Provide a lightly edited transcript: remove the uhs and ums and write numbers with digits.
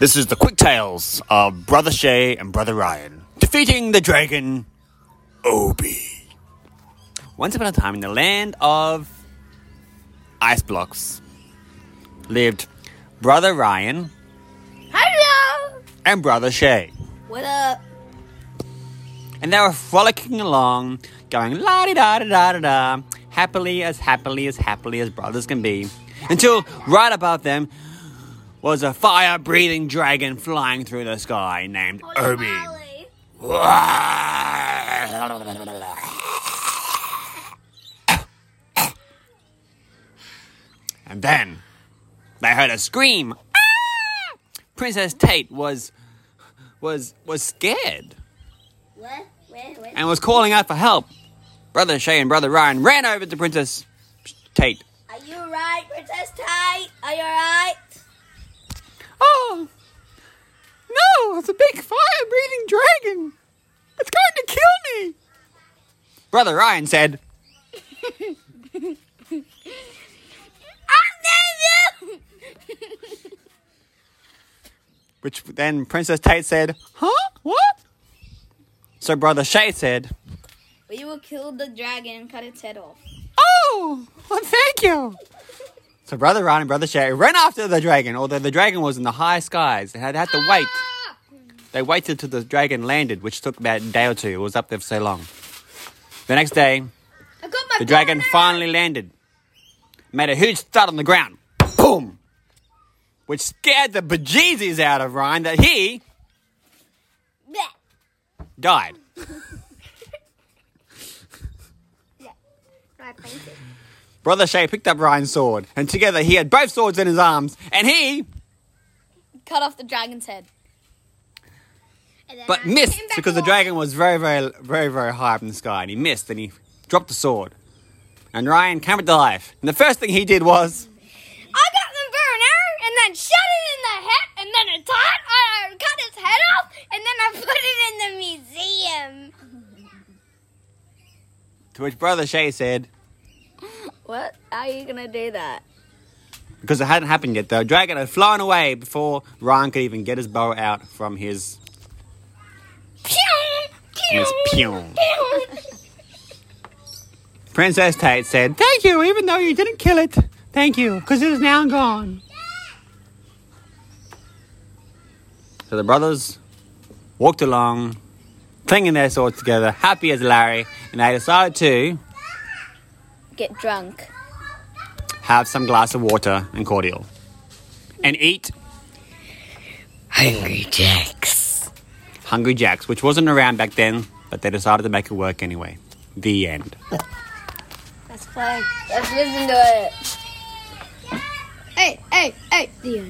This is the Quick Tales of Brother Shay and Brother Ryan defeating the dragon, Obi. Once upon a time in the land of ice blocks lived Brother Ryan. Hello! And Brother Shay. What up? And they were frolicking along, going la-di-da-da-da-da-da, happily as brothers can be, until right above them was a fire-breathing dragon flying through the sky named Obi. And then they heard a scream. Ah! Princess Tate was scared. What? Where? And was calling out for help. Brother Shay and Brother Ryan ran over to Princess Tate. Are you alright, Princess Tate? Are you alright? Oh, no, it's a big fire-breathing dragon. It's going to kill me. Brother Ryan said, I'll save you. Which then Princess Tate said, huh? What? So Brother Shay said, we will kill the dragon and cut its head off. Oh, well, thank you. So Brother Ryan and Brother Shay ran after the dragon, although the dragon was in the high skies. They had to wait. They waited till the dragon landed, which took about a day or two. It was up there for so long. The next day, the dragon finally landed. Made a huge thud on the ground. Boom! Which scared the bejesus out of Ryan that he died. Yeah. Right, thank you. Brother Shay picked up Ryan's sword, and together he had both swords in his arms, and he cut off the dragon's head. But missed, because the dragon was very, very, very, very high up in the sky, and he missed, and he dropped the sword. And Ryan came to life, and the first thing he did was, I got them for an arrow, and then shot it in the head, and then it tied, I cut its head off, and then I put it in the museum. To which Brother Shay said, what? How are you going to do that? Because it hadn't happened yet. The dragon had flown away before Ryan could even get his bow out from his pew. Princess Tate said, thank you, even though you didn't kill it. Thank you, because it is now gone. So the brothers walked along, clinging their swords together, happy as Larry, and they decided to get drunk, have some glass of water and cordial, and eat Hungry Jack's, which wasn't around back then, but they decided to make it work anyway. The end. Let's play. Let's listen to it. Hey, the end.